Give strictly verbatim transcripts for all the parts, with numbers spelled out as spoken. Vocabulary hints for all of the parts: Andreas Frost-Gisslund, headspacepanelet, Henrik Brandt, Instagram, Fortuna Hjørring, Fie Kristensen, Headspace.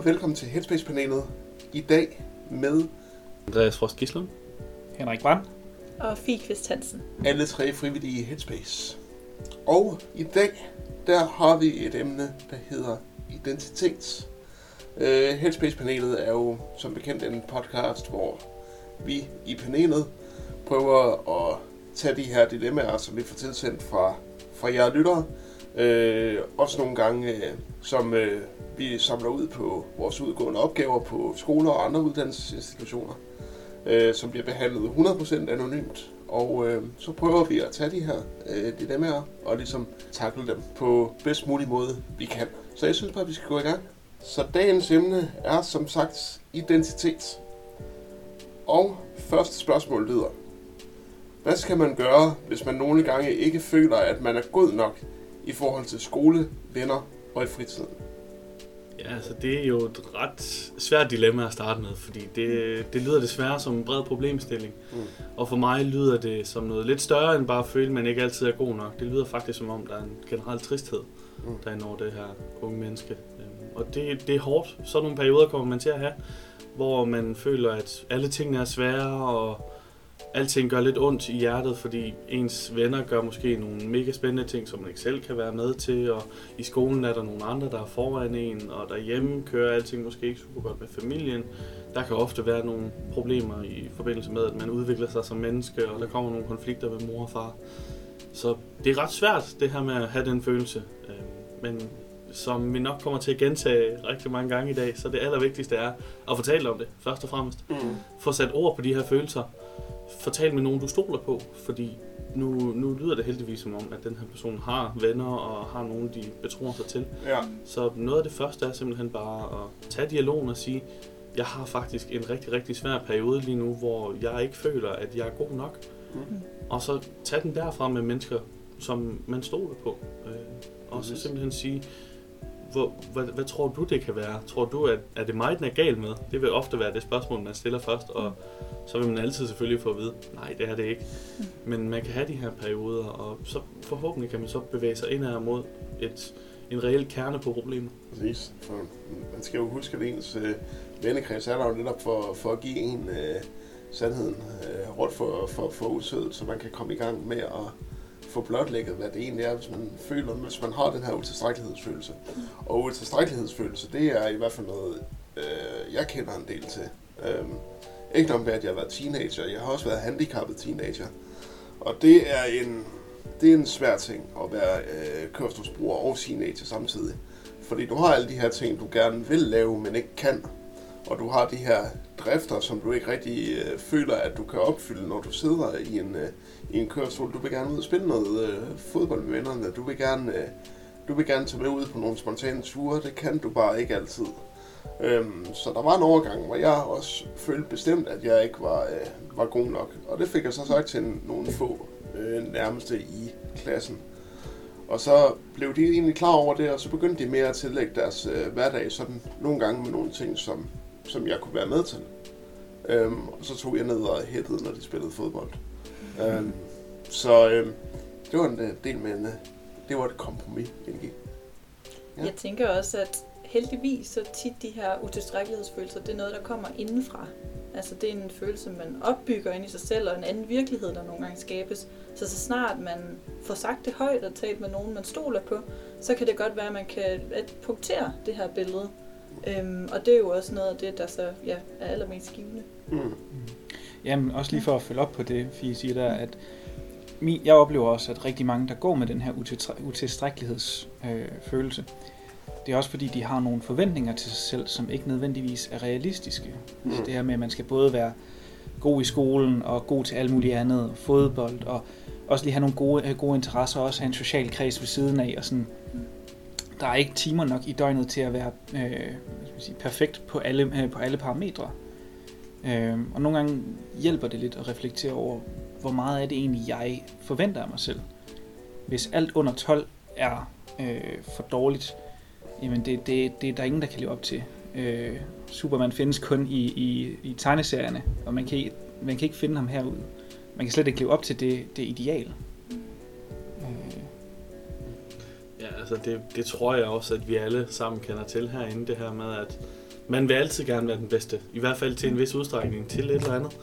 og velkommen til Headspace-panelet. I dag med Andreas Frost-Gisslund, Henrik Brandt og Fie Kristensen. Alle tre frivillige i Headspace. Og i dag, der har vi et emne, der hedder identitet. Uh, Headspace-panelet er jo som bekendt en podcast, hvor vi i panelet prøver at tage de her dilemmaer, som vi får tilsendt fra, fra jer lyttere. Øh, også nogle gange, øh, som øh, vi samler ud på vores udgående opgaver på skoler og andre uddannelsesinstitutioner, øh, som bliver behandlet hundrede procent anonymt. Og øh, så prøver vi at tage de her øh, dilemmaer og ligesom takle dem på bedst mulig måde, vi kan. Så jeg synes bare, vi skal gå i gang. Så dagens emne er som sagt identitet. Og første spørgsmål lyder: hvad skal man gøre, hvis man nogle gange ikke føler, at man er god nok i forhold til skole, venner og i fritiden? Ja, altså det er jo et ret svært dilemma at starte med, fordi det, det lyder desværre som en bred problemstilling. Mm. Og for mig lyder det som noget lidt større end bare at føle, at man ikke altid er god nok. Det lyder faktisk som om, der er en generel tristhed, mm. der er når det her unge menneske. Og det, det er hårdt. Sådan nogle perioder kommer man til at have, hvor man føler, at alle tingene er svære, og alting gør lidt ondt i hjertet, fordi ens venner gør måske nogle mega spændende ting, som man ikke selv kan være med til, og i skolen er der nogle andre, der er foran en, og derhjemme kører alting måske ikke super godt med familien. Der kan ofte være nogle problemer i forbindelse med, at man udvikler sig som menneske, og der kommer nogle konflikter med mor og far. Så det er ret svært, det her med at have den følelse. Men som vi nok kommer til at gentage rigtig mange gange i dag, så det allervigtigste er at fortælle om det, først og fremmest. Mm. Få sat ord på de her følelser. Fortæl med nogen, du stoler på, fordi nu, nu lyder det heldigvis som om, at den her person har venner og har nogen, de betror sig til. Ja. Så noget af det første er simpelthen bare at tage dialogen og sige, jeg har faktisk en rigtig, rigtig svær periode lige nu, hvor jeg ikke føler, at jeg er god nok. Mm. Og så tage den derfra med mennesker, som man stoler på. Og så simpelthen sige, Hvor, hvad, hvad tror du, det kan være? Tror du, at er det mig, den er gal med? Det vil ofte være det spørgsmål, man stiller først, og så vil man altid selvfølgelig få at vide, nej, det er det ikke. Men man kan have de her perioder, og så forhåbentlig kan man så bevæge sig indad mod et, en reel kerne på problemer. Præcis. For man skal jo huske, at ens øh, vennekreds er der jo netop for, for at give en øh, sandheden øh, råd for, for, for usødet, så man kan komme i gang med at få blotlægget, hvad det egentlig er, hvis man føler, hvis man har den her utilstrækkelighedsfølelse. Og utilstrækkelighedsfølelse, det er i hvert fald noget, øh, jeg kender en del til. Øh, ikke nok med, at jeg har været teenager, jeg har også været handicappet teenager. Og det er en, det er en svær ting at være øh, kørestolsbruger og teenager samtidig. Fordi du har alle de her ting, du gerne vil lave, men ikke kan. Og du har de her drifter, som du ikke rigtig øh, føler, at du kan opfylde, når du sidder i en, øh, i en kørestol. Du vil gerne ud og spille noget øh, fodbold med vennerne. Du vil gerne, øh, du vil gerne tage med ud på nogle spontane ture. Det kan du bare ikke altid. Øhm, så der var en overgang, hvor jeg også følte bestemt, at jeg ikke var, øh, var god nok. Og det fik jeg så sagt til nogle få øh, nærmeste i klassen. Og så blev de egentlig klar over det, og så begyndte de mere at tillægge deres øh, hverdag sådan nogle gange med nogle ting, som som jeg kunne være med til. Øhm, og så tog jeg ned og hættede, når de spillede fodbold. Mm. Øhm, så øhm, det var en del med, en, det var et kompromis, indgik. Ja. Jeg tænker også, at heldigvis så tit de her utilstrækkelighedsfølelser, det er noget, der kommer indenfra. Altså det er en følelse, man opbygger ind i sig selv, og en anden virkelighed, der nogle gange skabes. Så så snart man får sagt det højt og talt med nogen, man stoler på, så kan det godt være, at man kan punktere det her billede. Øhm, og det er jo også noget af det, der så ja, er allermest givende. Mm. Jamen også lige for at følge op på det, Fie siger der, at min, jeg oplever også, at rigtig mange, der går med den her utilstrækkelighedsfølelse, øh, det er også fordi, de har nogle forventninger til sig selv, som ikke nødvendigvis er realistiske. Mm. Altså det her med, at man skal både være god i skolen og god til alt muligt andet, fodbold, og også lige have nogle gode, gode interesser, og også have en social kreds ved siden af, og sådan. Mm. Der er ikke timer nok i døgnet til at være øh, hvad skal man sige, perfekt på alle, øh, på alle parametre. Øh, og nogle gange hjælper det lidt at reflektere over, hvor meget er det egentlig, jeg forventer af mig selv. Hvis alt under tolv er øh, for dårligt, jamen det, det, det er der ingen, der kan leve op til. Øh, Superman findes kun i, i, i tegneserierne, og man kan, man kan ikke finde ham herude. Man kan slet ikke leve op til det, det ideal. Altså det, det tror jeg også, at vi alle sammen kender til herinde, det her med, at man vil altid gerne være den bedste, i hvert fald til en vis udstrækning til et eller andet.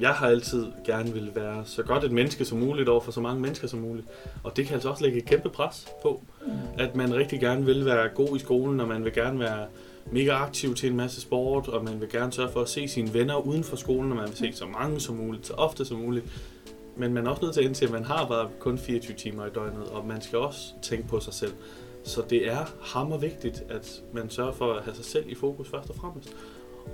Jeg har altid gerne vil være så godt et menneske som muligt over for så mange mennesker som muligt. Og det kan altså også lægge et kæmpe pres på, at man rigtig gerne vil være god i skolen, og man vil gerne være mega aktiv til en masse sport, og man vil gerne sørge for at se sine venner uden for skolen, og man vil se så mange som muligt, så ofte som muligt. Men man er også nødt til at indse, at man har bare kun fireogtyve timer i døgnet, og man skal også tænke på sig selv. Så det er hammer vigtigt, at man sørger for at have sig selv i fokus først og fremmest.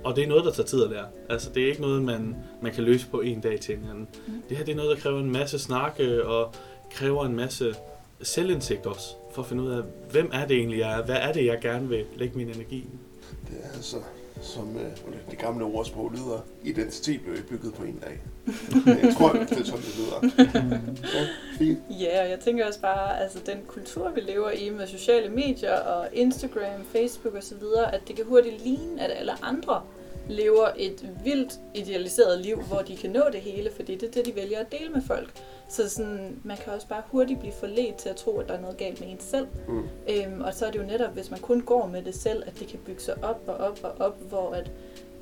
Og det er noget, der tager tid at lære. Altså, det er ikke noget, man, man kan løse på en dag til en anden. Det her det er noget, der kræver en masse snakke og kræver en masse selvindsigt også, for at finde ud af, hvem er det egentlig, jeg er? Hvad er det, jeg gerne vil lægge min energi i? Det er altså, som øh, det gamle ordsprog lyder, identitet bliver ikke bygget på en dag. Jeg tror, det er sådan, det lyder. Ja, fint. Ja, og jeg tænker også bare, altså den kultur, vi lever i med sociale medier og Instagram, Facebook osv., at det kan hurtigt ligne, at alle andre lever et vildt idealiseret liv, hvor de kan nå det hele, fordi det er det, de vælger at dele med folk. Så sådan, man kan også bare hurtigt blive forledt til at tro, at der er noget galt med en selv. Mm. Øhm, og så er det jo netop, hvis man kun går med det selv, at det kan bygge sig op og op og op, hvor at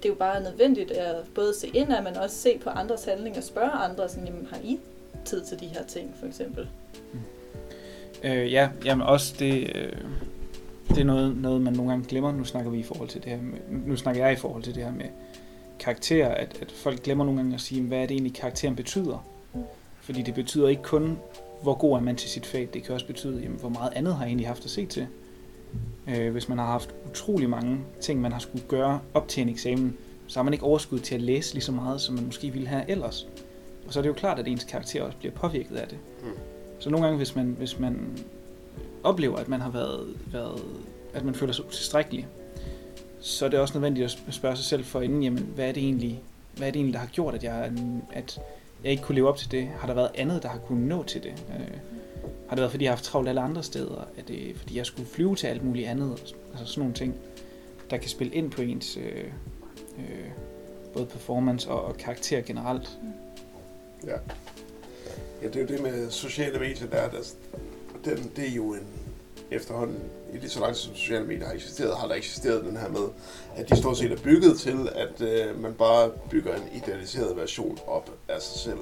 det jo bare er nødvendigt at både se indad, men også se på andres handlinger og spørge andre, sådan, jamen, har I tid til de her ting, for eksempel? Mm. Øh, ja, jamen også det... Øh Det er noget, noget, man nogle gange glemmer. Nu snakker vi i forhold til det her med, nu snakker jeg i forhold til det her med karakterer, at, at folk glemmer nogle gange at sige, hvad er det egentlig karakteren betyder. Fordi det betyder ikke kun, hvor god er man til sit fag. Det kan også betyde, jamen, hvor meget andet har jeg egentlig haft at se til. Øh, hvis man har haft utrolig mange ting, man har skulle gøre op til en eksamen, så har man ikke overskud til at læse lige så meget, som man måske ville have ellers. Og så er det jo klart, at ens karakter også bliver påvirket af det. Så nogle gange, hvis man... Hvis man oplever, at man har været, været, at man føler sig utilstrækkelig, så er det også nødvendigt at spørge sig selv for inden, jamen, hvad er det egentlig, hvad er det egentlig, der har gjort, at jeg, at jeg ikke kunne leve op til det? Har der været andet, der har kunnet nå til det? Øh, har det været, fordi jeg har haft travlt alle andre steder? Er det, fordi jeg skulle flyve til alt muligt andet? Altså sådan nogle ting, der kan spille ind på ens øh, øh, både performance og, og karakter generelt. Ja. Ja, det er jo det med sociale medier, der er der. Den, det er jo en efterhånden, i det så langt som sociale medier har eksisteret, har der eksisteret den her med, at de stort set er bygget til, at øh, man bare bygger en idealiseret version op af sig selv.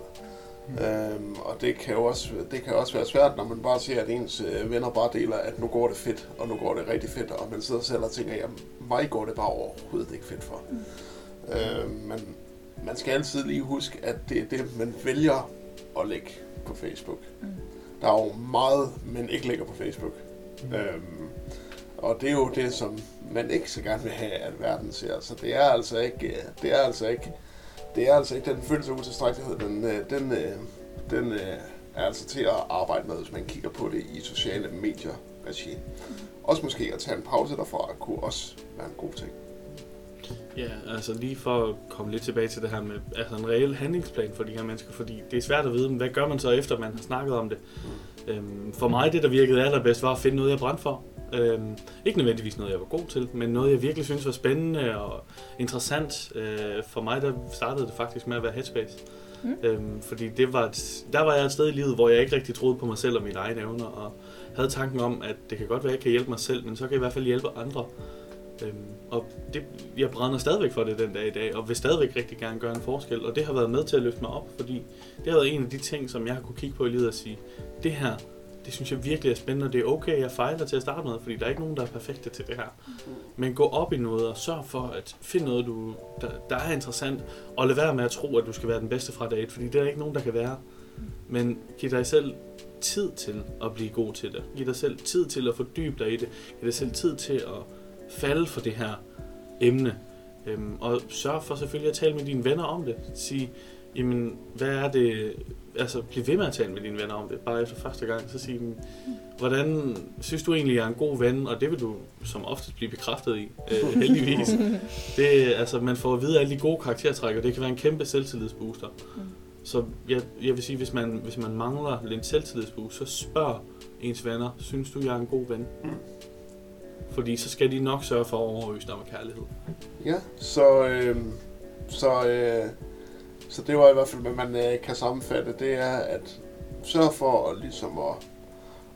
Mm. Øhm, og det kan jo også, det kan også være svært, når man bare ser, at ens venner bare deler, at nu går det fedt, og nu går det rigtig fedt, og man sidder selv og tænker, jamen, mig går det bare overhovedet ikke fedt for. Mm. Øhm, men man skal altid lige huske, at det er det, man vælger at lægge på Facebook. Mm. Der er jo meget, man ikke lægger på Facebook. Mm. Øhm, og det er jo det, som man ikke så gerne vil have, at verden ser. Så det er altså ikke, det er altså ikke, det er altså ikke den følelse af utilstrækkelighed, den, den, den er altså til at arbejde med, hvis man kigger på det i sociale medier-regi. Også måske at tage en pause derfra kunne også være en god ting. Ja, altså lige for at komme lidt tilbage til det her med altså en reel handlingsplan for de her mennesker, fordi det er svært at vide, hvad gør man så efter, man har snakket om det. Øhm, for mig, det der virkede allerbedst, var at finde noget, jeg brændte for. Øhm, ikke nødvendigvis noget, jeg var god til, men noget, jeg virkelig synes var spændende og interessant. Øh, for mig, der startede det faktisk med at være Headspace. Mm. Øhm, fordi det var et, der var jeg et sted i livet, hvor jeg ikke rigtig troede på mig selv og mine egne evner, og havde tanken om, at det kan godt være, at jeg kan hjælpe mig selv, men så kan jeg i hvert fald hjælpe andre. Øhm, og det, jeg brænder stadigvæk for det den dag i dag, og vil stadigvæk rigtig gerne gøre en forskel, og det har været med til at løfte mig op, fordi det har været en af de ting, som jeg har kunne kigge på i livet og sige, det her, det synes jeg virkelig er spændende, og det er okay, jeg fejler til at starte med, fordi der er ikke nogen, der er perfekte til det her. Men gå op i noget og sørg for at finde noget, du, der, der er interessant, og lad være med at tro, at du skal være den bedste fra dag et, fordi det er der ikke nogen, der kan være. Men giv dig selv tid til at blive god til det. Giv dig selv tid til at fordybe dig i det. Giv dig selv tid til at falde for det her emne, øhm, og sørg for selvfølgelig at tale med dine venner om det. Sige, jamen, hvad er det, altså bliv ved med at tale med dine venner om det, bare efter første gang, så sige dem, hvordan synes du egentlig, jeg er en god ven, og det vil du som oftest blive bekræftet i, øh, heldigvis. Det, altså, man får at vide alle de gode karaktertræk, og det kan være en kæmpe selvtillidsbooster. Så jeg, jeg vil sige, hvis man, hvis man mangler lidt selvtillidsboost, så spørg ens venner, synes du, jeg er en god ven? Fordi så skal de nok sørge for at overøse dig med kærlighed. Ja, så, øh, så, øh, så det var i hvert fald, hvad man øh, kan sammenfatte, det er at sørge for at, ligesom at,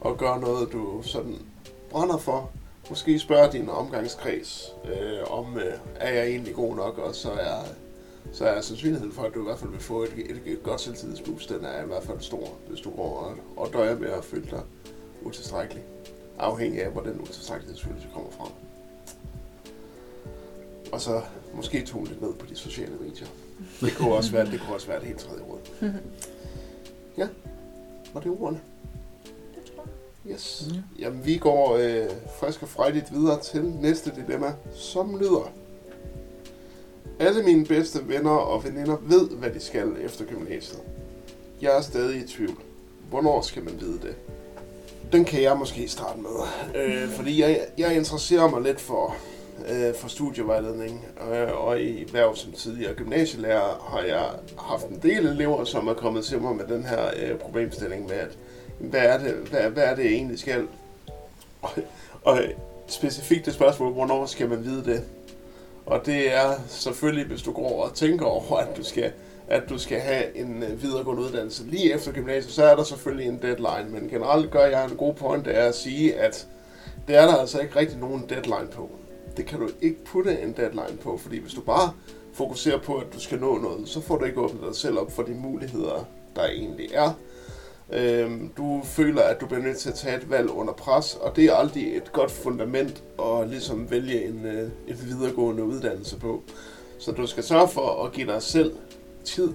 at gøre noget, du sådan brænder for, Måske spørge din omgangskreds øh, om, øh, er jeg egentlig god nok, og så er, så er sandsynligheden for, at du i hvert fald vil få et, et, et godt selvtillidsboost, den er i hvert fald stor, hvis du går og, og døjer med at føle dig utilstrækkelig, afhængig af, hvor den utilstrækkelighedsfølelse kommer fra. Og så måske tone lidt ned på de sociale medier. Det kunne også være det, kunne også være det helt tredje råd. Ja, var det ordene? Yes. Mm. Jamen, vi går øh, frisk og frejdigt videre til næste dilemma, som lyder: alle mine bedste venner og veninder ved, hvad de skal efter gymnasiet. Jeg er stadig i tvivl. Hvornår skal man vide det? Den kan jeg måske starte med, øh, fordi jeg, jeg interesserer mig lidt for, øh, for studievejledning, øh, og i hverv som tidligere gymnasielærer har jeg haft en del elever, som er kommet til mig med den her øh, problemstilling med, at Hvad er, det, hvad, hvad er det, jeg egentlig skal? Og, og specifikt det spørgsmål, hvornår skal man vide det? Og det er selvfølgelig, hvis du går og tænker over, at du skal, at du skal have en videregående uddannelse lige efter gymnasiet, så er der selvfølgelig en deadline. Men generelt gør jeg en god pointe af at sige, at det er der altså ikke rigtig nogen deadline på. Det kan du ikke putte en deadline på, fordi hvis du bare fokuserer på, at du skal nå noget, så får du ikke åbnet dig selv op for de muligheder, der egentlig er. Du føler, at du bliver nødt til at tage et valg under pres, og det er aldrig et godt fundament at ligesom vælge en, en videregående uddannelse på. Så du skal sørge for at give dig selv tid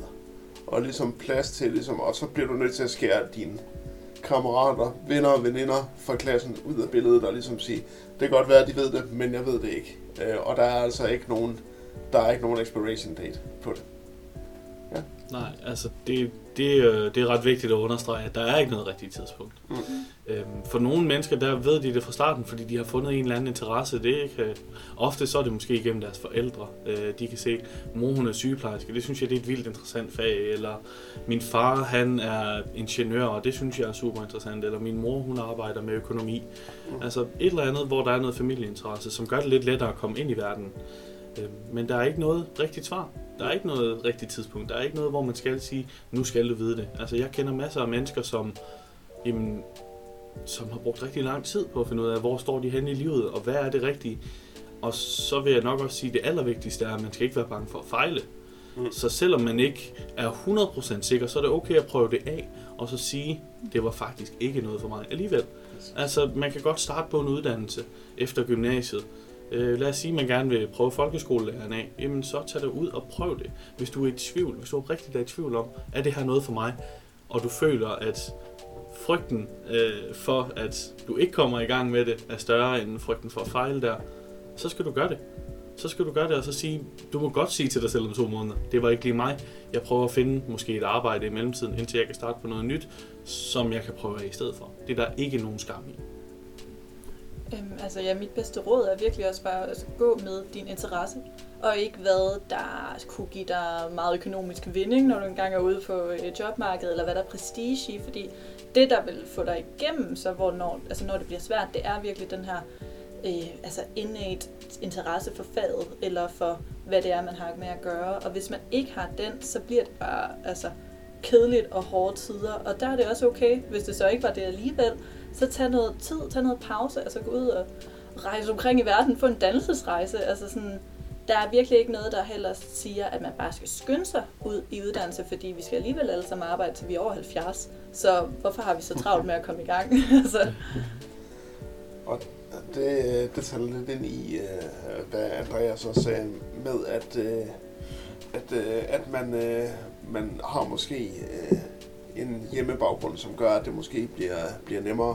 og ligesom plads til, ligesom, og så bliver du nødt til at skære dine kammerater, venner og veninder fra klassen ud af billedet og ligesom sige, det kan godt være, at de ved det, men jeg ved det ikke. Og der er altså ikke nogen, der er ikke nogen expiration date på det. Ja. Nej, altså det, det, det er ret vigtigt at understrege, at der er ikke noget rigtigt tidspunkt. Mm. Øhm, for nogle mennesker, der ved de det fra starten, fordi de har fundet en eller anden interesse. Det ikke? Ofte så er det måske igennem deres forældre. Øh, de kan se, mor hun er sygeplejerske, det synes jeg det er et vildt interessant fag. Eller min far han er ingeniør, og det synes jeg er super interessant. Eller min mor hun arbejder med økonomi. Mm. Altså et eller andet, hvor der er noget familieinteresse, som gør det lidt lettere at komme ind i verden. Men der er ikke noget rigtigt svar. Der er ikke noget rigtigt tidspunkt. Der er ikke noget, hvor man skal sige, nu skal du vide det. Altså, jeg kender masser af mennesker, som, jamen, som har brugt rigtig lang tid på at finde ud af, hvor står de henne i livet, og hvad er det rigtige. Og så vil jeg nok også sige, at det allervigtigste er, at man skal ikke være bange for at fejle. Mm. Så selvom man ikke er hundrede procent sikker, så er det okay at prøve det af, og så sige, det var faktisk ikke noget for mig alligevel. Altså, man kan godt starte på en uddannelse efter gymnasiet. Lad os sige, at man gerne vil prøve folkeskolelæreren af, jamen så tag dig ud og prøv det. Hvis du er i tvivl, hvis du er rigtig er i tvivl om, er det her noget for mig, og du føler, at frygten øh, for, at du ikke kommer i gang med det, er større end frygten for at fejle der, så skal du gøre det. Så skal du gøre det og så sige, du må godt sige til dig selv om to måneder, det var ikke lige mig, jeg prøver at finde måske et arbejde i mellemtiden, indtil jeg kan starte på noget nyt, som jeg kan prøve af i stedet for. Det er der ikke nogen skam i. Øhm, altså ja, mit bedste råd er virkelig også bare at altså, gå med din interesse, og ikke hvad der kunne give dig meget økonomisk vinding, når du engang er ude på et jobmarked, eller hvad der er prestige i, fordi det der vil få dig igennem, så hvor når, altså, når det bliver svært, det er virkelig den her øh, altså innate interesse for faget, eller for hvad det er, man har med at gøre, og hvis man ikke har den, så bliver det bare altså, kedeligt og hårde tider, og der er det også okay, hvis det så ikke var det alligevel, så tag noget tid, tag noget pause, altså gå ud og rejse omkring i verden, få en dannelsesrejse. Altså sådan, der er virkelig ikke noget, der heller siger, at man bare skal skynde sig ud i uddannelse, fordi vi skal alligevel alle sammen arbejde, til vi er over halvfjerds. Så hvorfor har vi så travlt med at komme i gang? Altså. Og det, det tager lidt ind i, hvad Andreas også sagde med, at, at, at man, man har måske en hjemmebaggrund, som gør, at det måske bliver, bliver nemmere.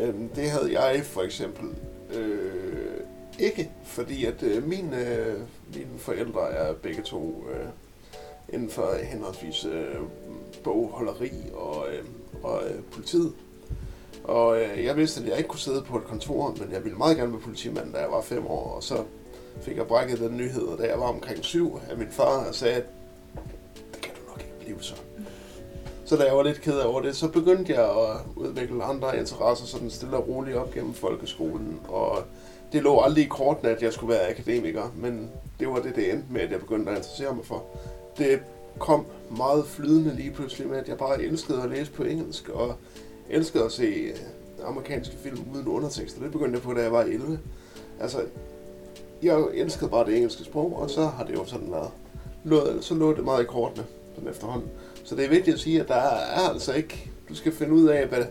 Øhm, det havde jeg for eksempel øh, ikke, fordi at øh, mine, øh, mine forældre er begge to øh, inden for henholdsvis øh, bogholderi og, øh, og øh, politiet. Og øh, jeg vidste, at jeg ikke kunne sidde på et kontor, men jeg ville meget gerne være politimand, da jeg var fem år, og så fik jeg brækket den nyhed, da jeg var omkring syv, af min far og sagde, at det kan du nok ikke blive så. Så da jeg var lidt ked over det, så begyndte jeg at udvikle andre interesser sådan stille og roligt op gennem folkeskolen. Og det lå aldrig i kortene, at jeg skulle være akademiker, men det var det, det endte med, at jeg begyndte at interessere mig for. Det kom meget flydende lige pludselig med, at jeg bare elskede at læse på engelsk og elskede at se amerikanske film uden undertekster. Det begyndte jeg på, da jeg var elleve. Altså, jeg elskede bare det engelske sprog, og så har det jo sådan været. Lå, så lå det meget i kortene sådan efterhånden. Så det er vigtigt at sige, at der er altså ikke... Du skal finde ud af, hvad,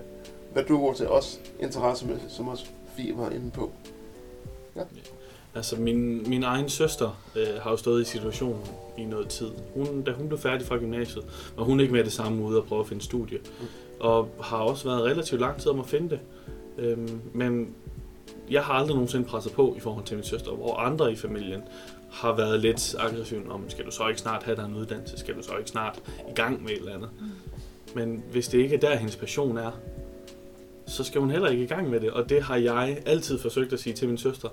hvad du går til os interessemæssigt, som også Fie var inde på. Ja. Altså, min, min egen søster øh, har jo stået i situationen i noget tid. Hun, da hun blev færdig fra gymnasiet, var hun ikke med det samme ude og prøve at finde studie. Mm. Og har også været relativt lang tid om at finde det. Øhm, men jeg har aldrig nogensinde presset på i forhold til min søster, hvor andre i familien har været lidt aggressive om, skal du så ikke snart have dig en uddannelse? Skal du så ikke snart i gang med et eller andet? Mm. Men hvis det ikke er der, hendes passion er, så skal hun heller ikke i gang med det. Og det har jeg altid forsøgt at sige til min søster.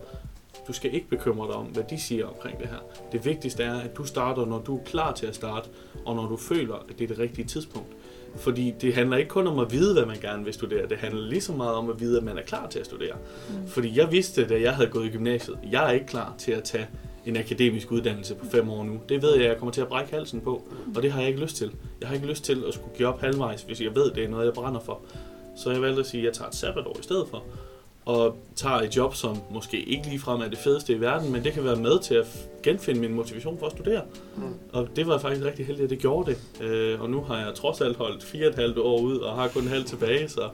Du skal ikke bekymre dig om, hvad de siger omkring det her. Det vigtigste er, at du starter, når du er klar til at starte, og når du føler, at det er det rigtige tidspunkt. Fordi det handler ikke kun om at vide, hvad man gerne vil studere. Det handler lige så meget om at vide, at man er klar til at studere. Mm. Fordi jeg vidste, da jeg havde gået i gymnasiet, jeg er ikke klar til at tage en akademisk uddannelse på fem år nu. Det ved jeg, at jeg kommer til at brække halsen på, og det har jeg ikke lyst til. Jeg har ikke lyst til at skulle give op halvvejs, hvis jeg ved, det er noget, jeg brænder for. Så jeg valgte at sige, at jeg tager et sabbatår i stedet for. Og tager et job, som måske ikke ligefrem er det fedeste i verden, men det kan være med til at genfinde min motivation for at studere. Mm. Og det var jeg faktisk rigtig heldig, at det gjorde det. Øh, og nu har jeg trods alt holdt fire og et halvt år ud, og har kun en halv tilbage, så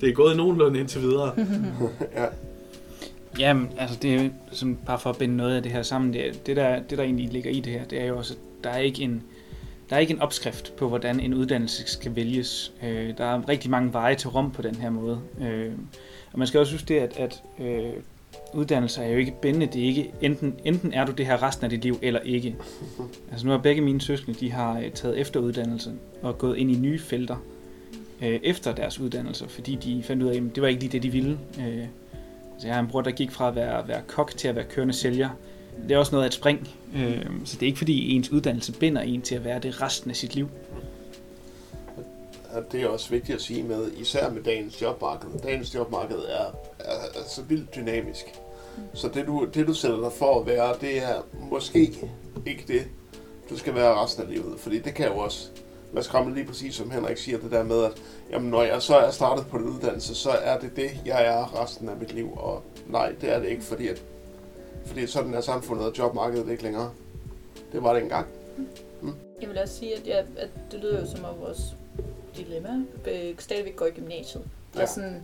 det er gået nogenlunde indtil videre. Ja. Jamen, altså det er jo, som bare for at binde noget af det her sammen, det, er, det, der, det der egentlig ligger i det her, det er jo også, at der er ikke en, der er ikke en opskrift på, hvordan en uddannelse skal vælges. Øh, der er rigtig mange veje til Rom på den her måde. Øh, Og man skal også huske det, at, at øh, uddannelser er jo ikke bindende. Det er ikke, enten, enten er du det her resten af dit liv, eller ikke. Altså nu har begge mine søskende, de har øh, taget efteruddannelse og gået ind i nye felter øh, efter deres uddannelser, fordi de fandt ud af, at det var ikke lige det, de ville. Øh, altså jeg har en bror, der gik fra at være, være kok til at være kørende sælger. Det er også noget af et spring. Øh, så det er ikke fordi ens uddannelse binder en til at være det resten af sit liv. Og det er også vigtigt at sige med, især med dagens jobmarked. Dagens jobmarked er, er, er så vildt dynamisk. Så det du, det, du sætter dig for at være, det er måske ikke det, du skal være resten af livet. Fordi det kan jo også være skræmmende lige præcis, som Henrik siger, det der med, at jamen, når jeg så er startet på en uddannelse, så er det det, jeg er resten af mit liv. Og nej, det er det ikke, fordi, at, fordi sådan er samfundet og jobmarkedet ikke længere. Det var det engang. Mm. Jeg vil også sige, at, jeg, at det lyder jo som om vores dilemma stadigvæk går i gymnasiet. Ja. Og, sådan,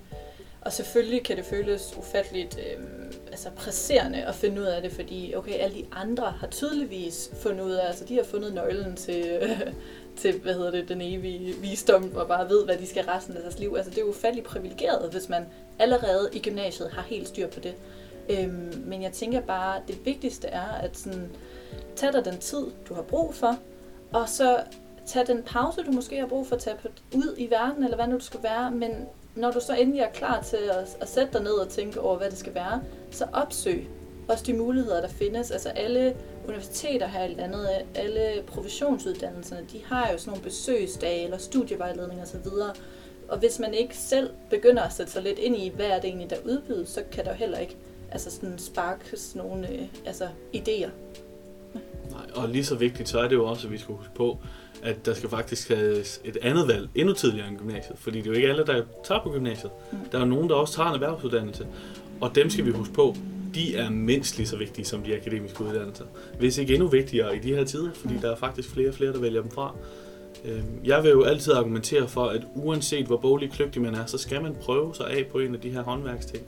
og selvfølgelig kan det føles ufatteligt øh, altså presserende at finde ud af det, fordi okay, alle de andre har tydeligvis fundet ud af, altså de har fundet nøglen til, øh, til hvad hedder det, den evige visdom, og bare ved, hvad de skal resten af deres liv. Altså det er ufatteligt privilegeret, hvis man allerede i gymnasiet har helt styr på det. Øh, men jeg tænker bare, det vigtigste er, at sådan, tag dig den tid, du har brug for, og så tag den pause, du måske har brug for at tage ud i verden, eller hvad nu du skal være, men når du så endelig er klar til at, at sætte dig ned og tænke over, hvad det skal være, så opsøg også de muligheder, der findes. Altså alle universiteter her i landet, alle professionsuddannelserne, de har jo sådan nogle besøgsdage eller studievejledninger osv. Og hvis man ikke selv begynder at sætte sig lidt ind i, hvad er det egentlig, der udbydes, så kan der jo heller ikke altså sådan sparkes nogle altså, idéer. Nej, og lige så vigtigt, så er det jo også, at vi skal huske på, at der skal faktisk tages et andet valg endnu tidligere end gymnasiet, fordi det er jo ikke alle, der tager på gymnasiet. Der er jo nogen, der også tager en erhvervsuddannelse, og dem skal vi huske på. De er mindst lige så vigtige som de akademiske uddannelser, hvis ikke endnu vigtigere i de her tider, fordi der er faktisk flere og flere, der vælger dem fra. Jeg vil jo altid argumentere for, at uanset hvor boglig kløgtig man er, så skal man prøve sig af på en af de her håndværksting.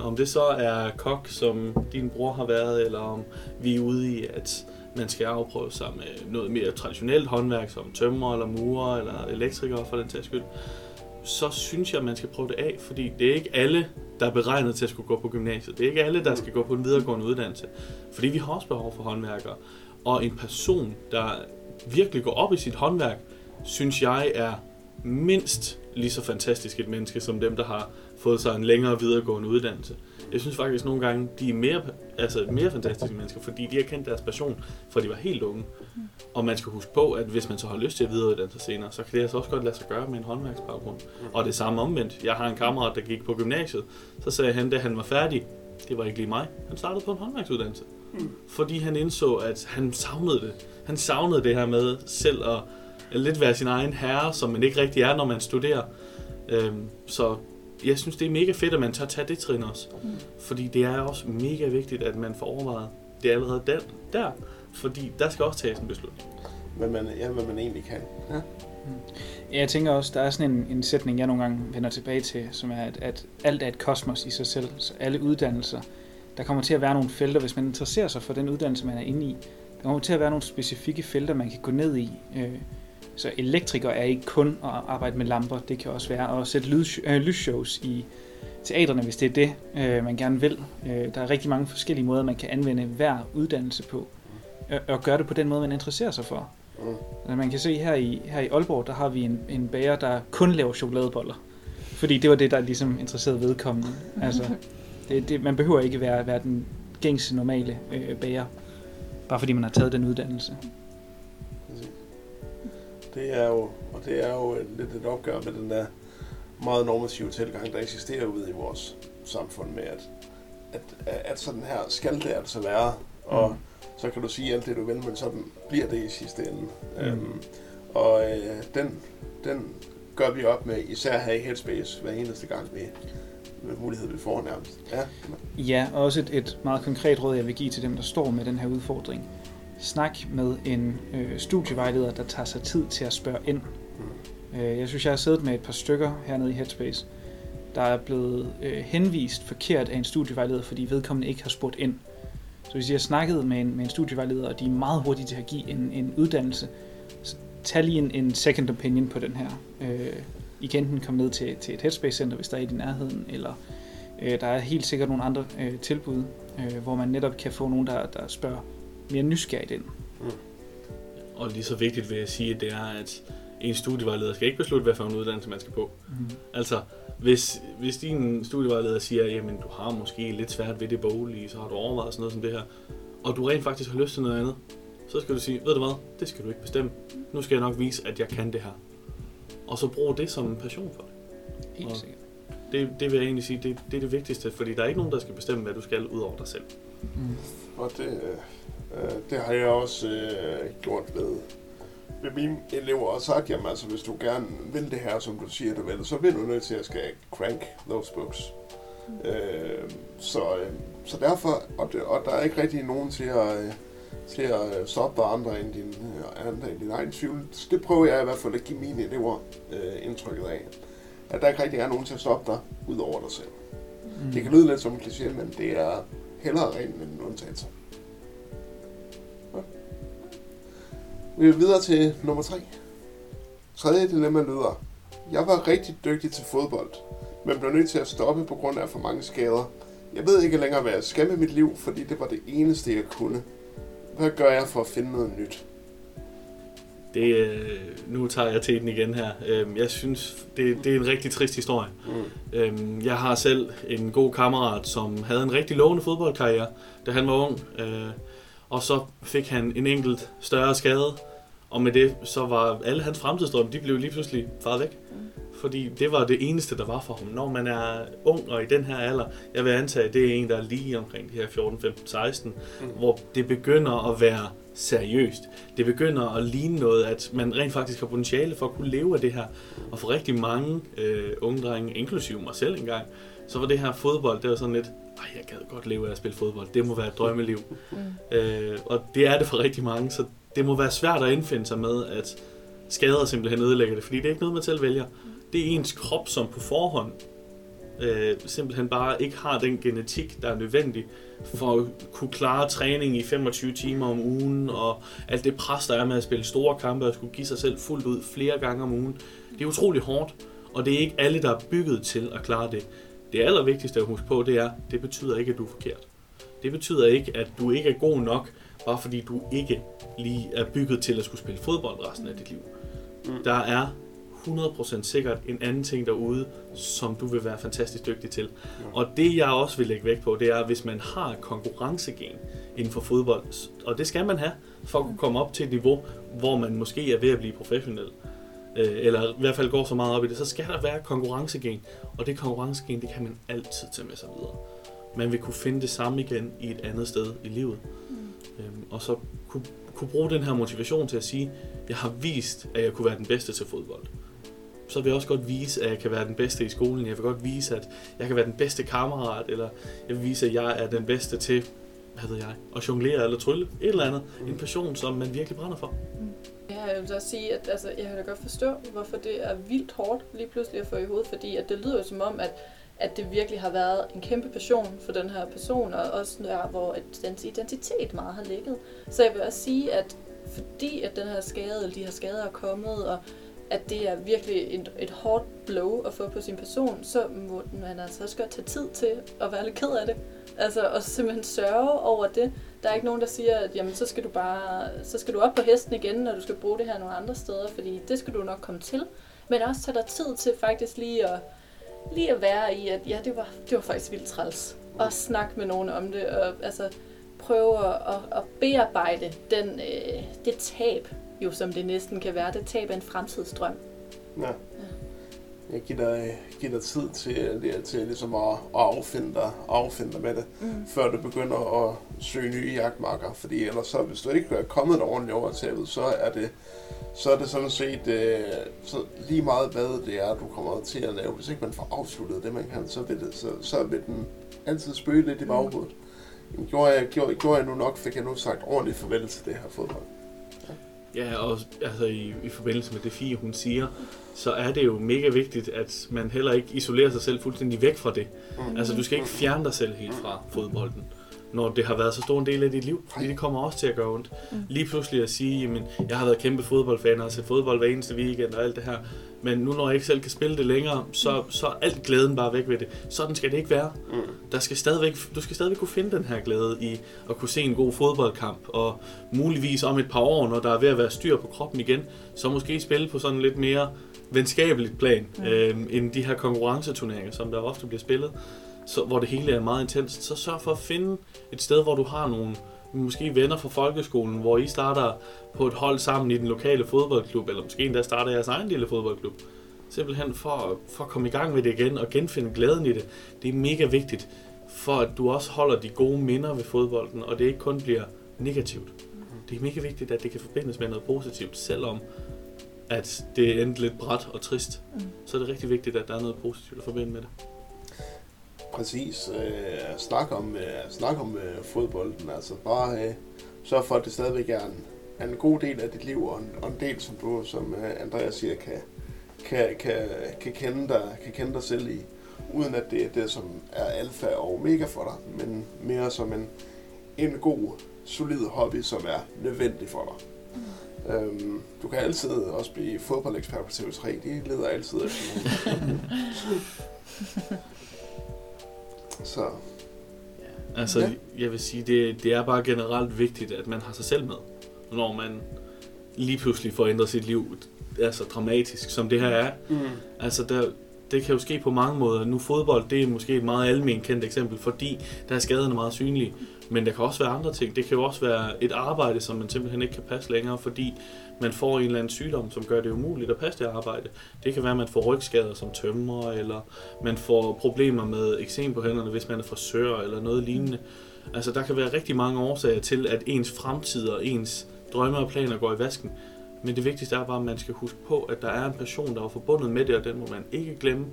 Om det så er kok, som din bror har været, eller om vi er ude i, at man skal afprøve sig med noget mere traditionelt håndværk, som tømrer eller murer eller elektrikere for den sags skyld, så synes jeg, at man skal prøve det af, fordi det er ikke alle, der er beregnet til at skulle gå på gymnasiet. Det er ikke alle, der skal gå på en videregående uddannelse, fordi vi har også behov for håndværkere. Og en person, der virkelig går op i sit håndværk, synes jeg er mindst lige så fantastisk et menneske som dem, der har fået sig en længere videregående uddannelse. Jeg synes faktisk nogle gange, de er mere, altså mere fantastiske mennesker, fordi de har kendt deres passion, fra de var helt unge. Og man skal huske på, at hvis man så har lyst til at videreuddanne sig senere, så kan det altså også godt lade sig gøre med en håndværksbaggrund. Og det samme omvendt. Jeg har en kammerat, der gik på gymnasiet, så sagde han, da han var færdig, det var ikke lige mig. Han startede på en håndværksuddannelse, fordi han indså, at han savnede det. Han savnede det her med selv at lidt være sin egen herre, som man ikke rigtig er, når man studerer. Så jeg synes, det er mega fedt, at man tager tage det trin også. Mm. Fordi det er også mega vigtigt, at man får overvejet det allerede der, der. Fordi der skal også tages en beslutning. Hvad man, ja, hvad man egentlig kan. Ja. Mm. Jeg tænker også, der er sådan en, en sætning, jeg nogle gange vender tilbage til, som er, at, at alt er et kosmos i sig selv. Så alle uddannelser, der kommer til at være nogle felter, hvis man interesserer sig for den uddannelse, man er inde i. Der kommer til at være nogle specifikke felter, man kan gå ned i. Så elektriker er ikke kun at arbejde med lamper, det kan også være at sætte lysshows i teaterne, hvis det er det, man gerne vil. Der er rigtig mange forskellige måder, man kan anvende hver uddannelse på, og gøre det på den måde, man interesserer sig for. Mm. Man kan se her i, her i Aalborg, der har vi en, en bager, der kun laver chokoladeboller, fordi det var det, der ligesom interesserede vedkommende. Altså, det, det, man behøver ikke være, være den gængse normale øh, bager, bare fordi man har taget den uddannelse. Det er jo, og det er jo lidt et opgør med den der meget normative tilgang, der eksisterer ude i vores samfund med, at, at, at sådan her skal det altså være, og mm. så kan du sige alt det, du vil, men sådan bliver det i sidste ende. Mm. Øhm, og øh, den, den gør vi op med, især her i Headspace, hver eneste gang vi med mulighed, vi får nærmest. Ja, ja og også et, et meget konkret råd, jeg vil give til dem, der står med den her udfordring. Snak med en øh, studievejleder, der tager sig tid til at spørge ind. Mm. Øh, jeg synes, jeg har siddet med et par stykker hernede i Headspace, der er blevet øh, henvist forkert af en studievejleder, fordi vedkommende ikke har spurgt ind. Så hvis jeg har snakket med en, med en studievejleder, og de er meget hurtige til at give en, en uddannelse, så tag lige en, en second opinion på den her. Øh, I kan enten komme ned til, til et Headspace-center, hvis der er i din nærheden, eller øh, der er helt sikkert nogle andre øh, tilbud, øh, hvor man netop kan få nogen, der, der spørger mere nysgerrigt ind. Mm. Og lige så vigtigt vil jeg sige, det er, at en studievejleder skal ikke beslutte, hvad for en uddannelse man skal på. Mm. Altså, hvis, hvis din studievejleder siger, jamen du har måske lidt svært ved det boglige, så har du overvejet sådan noget som det her, og du rent faktisk har lyst til noget andet, så skal du sige, ved du hvad, det skal du ikke bestemme. Nu skal jeg nok vise, at jeg kan det her. Og så brug det som passion for det. Helt sikkert. Det, det vil jeg egentlig sige, det, det er det vigtigste, fordi der er ikke nogen, der skal bestemme, hvad du skal, ud over dig selv. Mm. Og det, øh, det har jeg også øh, gjort ved, ved mine elever og sagt, jamen altså, hvis du gerne vil det her, som du siger, du vil, så vil du nødt til at skal crank those books. Mm. Øh, så, øh, så derfor, og, det, og der er ikke rigtig nogen til at... Øh, til at stoppe andre end din, andre end din egen tvivl. Det prøver jeg i hvert fald at give mine elever øh, indtrykket af. At der ikke rigtig er nogen til at stoppe dig, ud over dig selv. Mm. Det kan lyde lidt som en kliché, men det er hellere reglen end en undtagelse. Ja. Vi er videre til nummer tre. Tredje dilemma lyder. Jeg var rigtig dygtig til fodbold, men blev nødt til at stoppe på grund af for mange skader. Jeg ved ikke længere, hvad jeg skal med mit liv, fordi det var det eneste, jeg kunne. Hvad gør jeg for at finde noget nyt? Det, nu tager jeg til den igen her. Jeg synes, det, det er en rigtig trist historie. Mm. Jeg har selv en god kammerat, som havde en rigtig lovende fodboldkarriere, da han var ung. Og så fik han en enkelt større skade. Og med det, så var alle hans fremtidsdrømme, de blev lige pludselig faret væk. Fordi det var det eneste, der var for ham. Når man er ung og i den her alder, jeg vil antage, at det er en, der er lige omkring de her fjorten, femten, seksten, mm. hvor det begynder at være seriøst. Det begynder at ligne noget, at man rent faktisk har potentiale for at kunne leve af det her. Og for rigtig mange øh, unge drenge, inklusive mig selv engang, så var det her fodbold, det var sådan lidt, ej, jeg gad godt leve af at spille fodbold, det må være et drømmeliv. Mm. Øh, og det er det for rigtig mange, så det må være svært at indfinde sig med, at skader simpelthen ødelægger det, fordi det er ikke noget, man selv vælger. Det er ens krop, som på forhånd øh, simpelthen bare ikke har den genetik, der er nødvendig for at kunne klare træning i femogtyve timer om ugen, og alt det pres, der er med at spille store kampe og skulle give sig selv fuldt ud flere gange om ugen. Det er utrolig hårdt, og det er ikke alle, der er bygget til at klare det. Det allervigtigste at huske på, det er, at det betyder ikke, at du er forkert. Det betyder ikke, at du ikke er god nok, bare fordi du ikke lige er bygget til at skulle spille fodbold resten af dit liv. Der er hundrede procent sikkert en anden ting derude, som du vil være fantastisk dygtig til. Ja. Og det jeg også vil lægge vægt på, det er, at hvis man har konkurrencegen inden for fodbold, og det skal man have, for at kunne komme op til et niveau, hvor man måske er ved at blive professionel, eller i hvert fald går så meget op i det, så skal der være konkurrencegen, og det konkurrencegen, det kan man altid tage med sig videre. Man vil kunne finde det samme igen i et andet sted i livet. Mm. Og så kunne, kunne bruge den her motivation til at sige, jeg har vist, at jeg kunne være den bedste til fodbold. så vil jeg også godt vise, at jeg kan være den bedste i skolen. Jeg vil godt vise, at jeg kan være den bedste kammerat, eller jeg vil vise, at jeg er den bedste til, hvad ved jeg, at jonglere eller trylle, et eller andet. Mm. En passion, som man virkelig brænder for. Mm. Jeg vil så sige, at altså, jeg kan da godt forstå, hvorfor det er vildt hårdt lige pludselig at få i hovedet, fordi at det lyder jo som om, at at det virkelig har været en kæmpe passion for den her person, og også der, hvor dens identitet meget har ligget. Så jeg vil også sige, at fordi at den her skade, eller de her skader er kommet, og at det er virkelig et, et hårdt blow at få på sin person, så må man altså også godt tage tid til at være lidt ked af det. Altså, og simpelthen sørge over det. Der er ikke nogen, der siger, at jamen, så, skal du bare, så skal du op på hesten igen, når du skal bruge det her nogle andre steder, fordi det skal du nok komme til. Men også tage dig tid til faktisk lige at Lige at være i, at ja, det var, det var faktisk vildt træls. Og snakke med nogen om det, og altså prøve at, at, at bearbejde den, øh, det tab, jo som det næsten kan være. Det tab af en fremtidsdrøm. Ja. Ja. Jeg giver dig, giver dig tid til, til ligesom at, at affinde dig, affinde dig med det, mm. før du begynder at søge nye jagtmarker. Fordi ellers så, hvis du ikke er kommet ordentligt over tabet, så er det... så er det sådan set øh, så lige meget, hvad det er, du kommer til at lave. Hvis ikke man får afsluttet det, man kan, så vil, det, så, så vil den altid spøge lidt i baghovedet. Mm. Gjorde, jeg, gjorde, gjorde jeg nu nok, fik jeg nu sagt ordentligt farvel til det her fodbold. Ja, ja, og altså, i, i forbindelse med det Fie, hun siger, så er det jo mega vigtigt, at man heller ikke isolerer sig selv fuldstændig væk fra det. Mm. Altså, du skal ikke fjerne dig selv helt fra fodbolden, når det har været så stor en del af dit liv, fordi det kommer også til at gøre ondt. Mm. Lige pludselig at sige, jamen, jeg har været kæmpe fodboldfan, og har set fodbold hver eneste weekend og alt det her, men nu når jeg ikke selv kan spille det længere, så, så er alt glæden bare væk ved det. Sådan skal det ikke være. Mm. Der skal stadigvæk, du skal stadigvæk kunne finde den her glæde i at kunne se en god fodboldkamp, og muligvis om et par år, når der er ved at være styr på kroppen igen, så måske spille på sådan lidt mere venskabeligt plan, mm. øh, end de her konkurrenceturneringer, som der ofte bliver spillet. Så, hvor det hele er meget intenst, så sørg for at finde et sted, hvor du har nogle måske venner fra folkeskolen, hvor I starter på et hold sammen i den lokale fodboldklub, eller måske endda starter jeres egen lille fodboldklub. Simpelthen for, for at komme i gang med det igen og genfinde glæden i det. Det er mega vigtigt, for at du også holder de gode minder ved fodbolden, og det ikke kun bliver negativt. Det er mega vigtigt, at det kan forbindes med noget positivt, selvom at det endte lidt brat og trist. Så er det rigtig vigtigt, at der er noget positivt at forbinde med det. Præcis. Øh, snak om, øh, snak om øh, fodbolden. Altså bare øh, sørg for, at det stadigvæk er en, en god del af dit liv, og en, og en del, som du, som øh, Andreas siger, kan, kan, kan, kan, kende dig, kan kende dig selv i, uden at det er det, som er alfa og omega for dig, men mere som en, en god, solid hobby, som er nødvendig for dig. Øhm, du kan altid også blive fodboldekspert på T V tre. De leder altid efter nogen. Så. Ja. Altså, ja. Jeg vil sige, det, det er bare generelt vigtigt, at man har sig selv med, når man lige pludselig får ændret sit liv, altså dramatisk, som det her er. Mm. Altså, der, det kan jo ske på mange måder. Nu fodbold, det er måske et meget alment kendt eksempel, fordi der er skaderne meget synlige, men der kan også være andre ting. Det kan jo også være et arbejde, som man simpelthen ikke kan passe længere, fordi man får en eller anden sygdom, som gør det umuligt at passe det arbejde. Det kan være, at man får rygskader som tømrer, eller man får problemer med eksem på hænderne, hvis man er frisør eller noget lignende. Altså, der kan være rigtig mange årsager til, at ens fremtid og ens drømme og planer går i vasken. Men det vigtigste er bare, at man skal huske på, at der er en passion, der er forbundet med det, og den må man ikke glemme.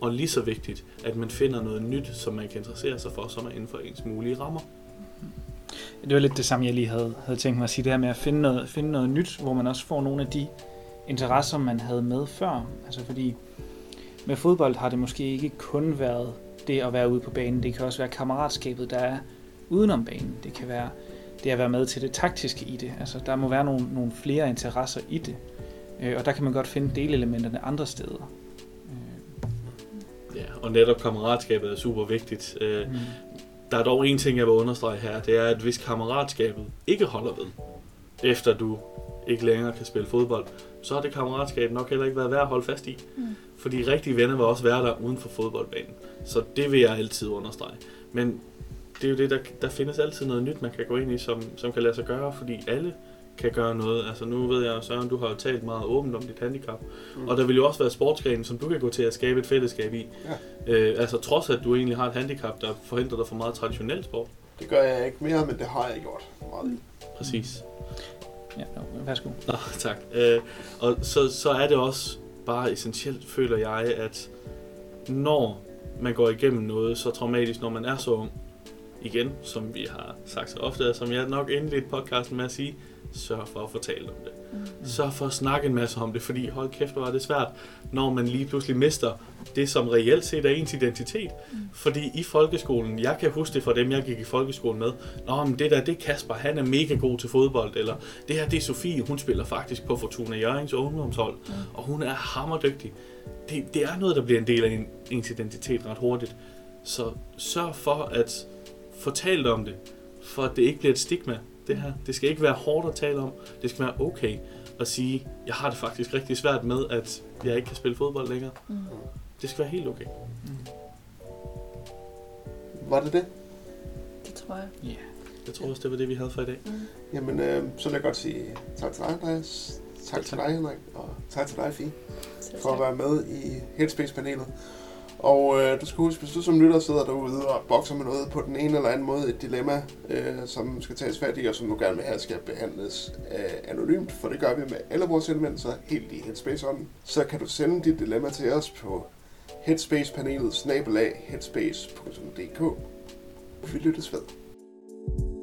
Og lige så vigtigt, at man finder noget nyt, som man kan interessere sig for, som er inden for ens mulige rammer. Det var lidt det samme, jeg lige havde, havde tænkt mig at sige, det her med at finde noget, finde noget nyt, hvor man også får nogle af de interesser, man havde med før. Altså fordi med fodbold har det måske ikke kun været det at være ude på banen, det kan også være kammeratskabet, der er udenom banen. Det kan være det at være med til det taktiske i det. Altså der må være nogle, nogle flere interesser i det, og der kan man godt finde delelementerne andre steder. Ja, og netop kammeratskabet er super vigtigt. Mm. Der er dog en ting, jeg vil understrege her, det er, at hvis kammeratskabet ikke holder ved, efter du ikke længere kan spille fodbold, så har det kammeratskab nok heller ikke været værd at holde fast i. Mm. Fordi rigtige venner vil også være der uden for fodboldbanen. Så det vil jeg altid understrege. Men det er jo det, der, der findes altid noget nyt, man kan gå ind i, som, som kan lade sig gøre, fordi alle kan gøre noget. Altså nu ved jeg, Søren, du har jo talt meget åbent om dit handicap, mm. og der vil jo også være sportsgrene, som du kan gå til at skabe et fællesskab i. Ja. Øh, altså trods at du egentlig har et handicap, der forhindrer dig for meget traditionel sport. Det gør jeg ikke mere, men det har jeg gjort meget. Præcis. Ja, værsgo. Nå, tak. Øh, og så, så er det også bare essentielt, føler jeg, at når man går igennem noget så traumatisk, når man er så ung, igen, som vi har sagt så ofte, og som jeg nok indledte podcasten med at sige, sørg for at fortælle om det. Mm. Sørg for at snakke en masse om det, fordi hold kæft, hvor er det svært, når man lige pludselig mister det, som reelt set er ens identitet. Mm. Fordi i folkeskolen, jeg kan huske det fra dem, jeg gik i folkeskolen med, nå, men det der, det er Kasper, han er mega god til fodbold, eller det her, det er Sofie, hun spiller faktisk på Fortuna Hjørrings ungdomshold, mm. og hun er hammerdygtig. Det, det er noget, der bliver en del af ens identitet ret hurtigt. Så sørg for at fortalt om det, for at det ikke bliver et stigma, det her. Det skal ikke være hårdt at tale om, det skal være okay at sige, jeg har det faktisk rigtig svært med, at jeg ikke kan spille fodbold længere. Mm. Det skal være helt okay. Mm. Var det det? Det tror jeg. Ja, yeah. Jeg tror også, det var det, vi havde for i dag. Mm. Jamen, øh, så vil jeg godt sige tak til dig, Andreas, tak, tak til dig, Henrik, og tak til dig, Fie, for at være med i Headspace-panelet. Og øh, du skal huske, hvis du som lytter sidder derude og bokser med noget på den ene eller anden måde, et dilemma, øh, som skal tages fat i, og som du gerne vil have, skal behandles øh, anonymt, for det gør vi med alle vores henvendelser helt i Headspace-ånden. Så kan du sende dit dilemma til os på headspacepanelet snabel-a headspace punktum d k. Vi lyttes ved.